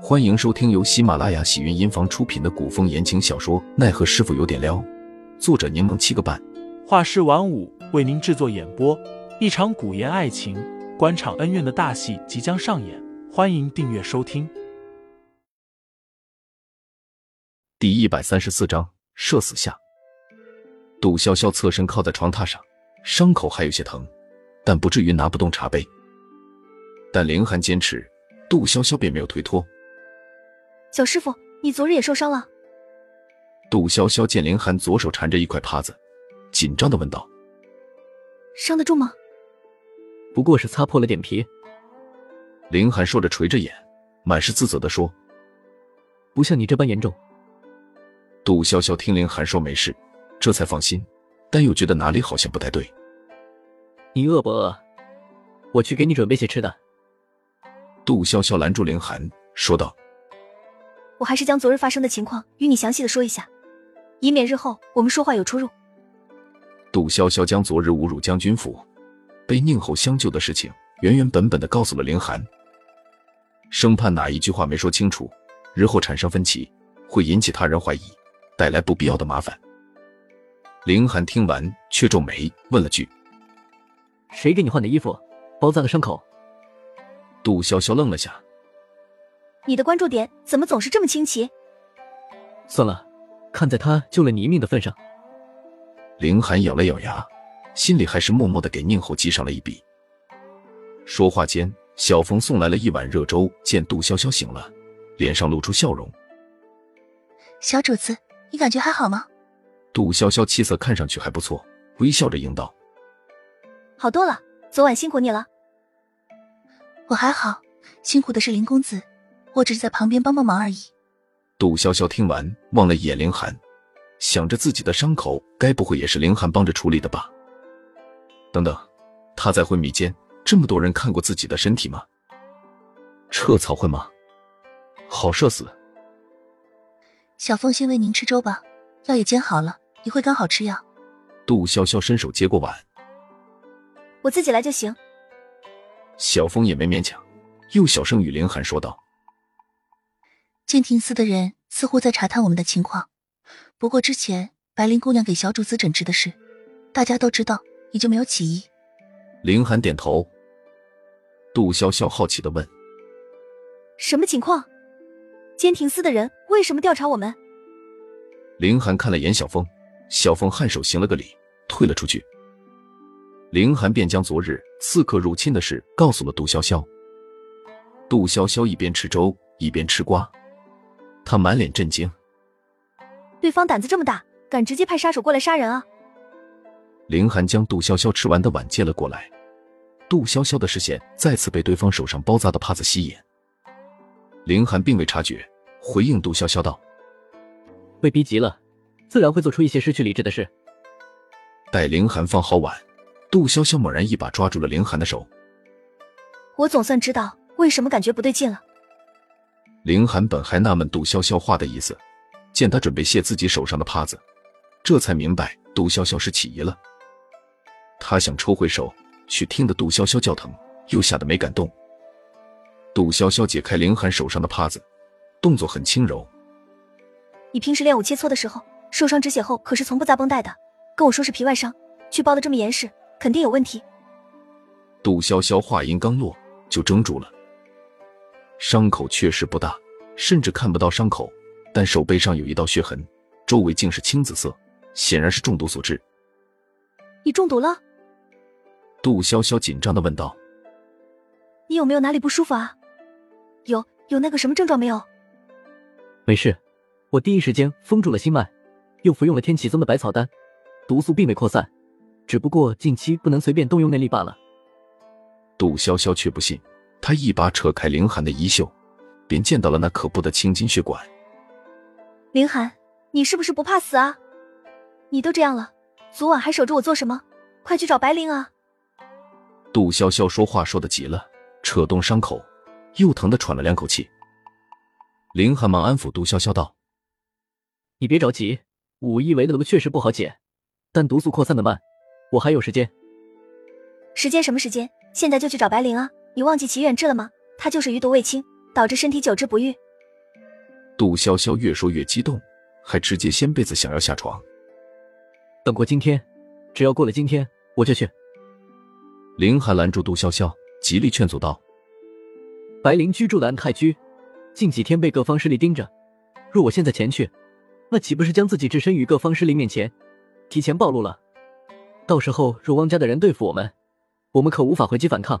欢迎收听由喜马拉雅喜云音房出品的古风言情小说《奈何师傅有点撩》，作者柠檬七个半，画师晚舞为您制作演播。一场古言爱情、官场恩怨的大戏即将上演，欢迎订阅收听。第134章射死下。杜潇潇侧身靠在床榻上，伤口还有些疼，但不至于拿不动茶杯。但凌寒坚持，杜潇潇便没有推脱。小师傅，你昨日也受伤了？杜潇潇见凌寒左手缠着一块耙子，紧张地问道：伤得住吗？不过是擦破了点皮。凌寒说着垂着眼，满是自责地说：不像你这般严重。杜潇潇听凌寒说没事，这才放心，但又觉得哪里好像不太对。你饿不饿？我去给你准备些吃的。杜潇潇拦住凌寒，说道：我还是将昨日发生的情况与你详细的说一下，以免日后我们说话有出入。杜潇潇将昨日侮辱将军府、被宁侯相救的事情原原本本地告诉了凌寒，生怕哪一句话没说清楚，日后产生分歧，会引起他人怀疑，带来不必要的麻烦。凌寒听完却皱眉问了句：谁给你换的衣服？包扎了伤口？杜潇潇愣了下：你的关注点怎么总是这么清奇？算了，看在他救了你一命的份上。凌寒咬了咬牙，心里还是默默地给宁侯记上了一笔。说话间，小冯送来了一碗热粥，见杜潇潇醒了，脸上露出笑容：小主子，你感觉还好吗？杜潇潇气色看上去还不错，微笑着应道：好多了，昨晚辛苦你了。我还好，辛苦的是林公子，我只是在旁边帮帮忙而已。杜潇潇听完望了一眼凌寒，想着自己的伤口该不会也是凌寒帮着处理的吧。等等，他在昏迷间这么多人看过自己的身体吗？这草会吗？好社死。小凤先喂您吃粥吧，药也煎好了，一会刚好吃药。杜潇潇伸手接过碗：我自己来就行。小凤也没勉强，又小声与凌寒说道：建亭司的人似乎在查探我们的情况，不过之前白灵姑娘给小主子诊治的事，大家都知道，也就没有起疑。凌寒点头。杜潇潇好奇地问：什么情况？监亭司的人为什么调查我们？凌寒看了眼小风，小风颔首行了个礼，退了出去。凌寒便将昨日刺客入侵的事告诉了杜潇潇。杜潇潇一边吃粥一边吃瓜，他满脸震惊：对方胆子这么大，敢直接派杀手过来杀人啊！凌寒将杜潇潇吃完的碗接了过来，杜潇潇的视线再次被对方手上包扎的帕子吸引。凌寒并未察觉，回应杜潇潇道：被逼急了，自然会做出一些失去理智的事。待凌寒放好碗，杜潇潇猛然一把抓住了凌寒的手：我总算知道为什么感觉不对劲了。凌寒本还纳闷杜潇潇话的意思，见他准备卸自己手上的帕子，这才明白杜潇潇是起疑了。他想抽回手，却听得杜潇潇叫疼，又吓得没敢动。杜潇潇解开凌寒手上的帕子，动作很轻柔：你平时练武切磋的时候，受伤止血后可是从不扎绷带的，跟我说是皮外伤，却包得这么严实，肯定有问题。杜潇潇话音刚落就怔住了。伤口确实不大，甚至看不到伤口，但手背上有一道血痕，周围竟是青紫色，显然是中毒所致。你中毒了？杜潇潇紧张地问道。你有没有哪里不舒服啊？有那个什么症状没有？没事，我第一时间封住了心脉，又服用了天启宗的百草丹，毒素并没扩散，只不过近期不能随便动用内力罢了。杜潇潇却不信，他一把扯开凌寒的衣袖，便见到了那可怖的青筋血管。凌寒，你是不是不怕死啊？你都这样了，昨晚还守着我做什么？快去找白灵啊！杜潇潇说话说得急了，扯动伤口，又疼得喘了两口气。凌寒忙安抚杜潇潇道：你别着急，武义围的毒确实不好解，但毒素扩散的慢，我还有时间。时间什么时间？现在就去找白灵啊！你忘记齐远志了吗？他就是余毒未清，导致身体久治不愈，杜潇潇越说越激动，还直接掀被子想要下床。等过今天，只要过了今天，我就去。林寒拦住杜潇潇，极力劝阻道：“白灵居住的安泰居，近几天被各方势力盯着，若我现在前去，那岂不是将自己置身于各方势力面前，提前暴露了？到时候若汪家的人对付我们，我们可无法回击反抗。”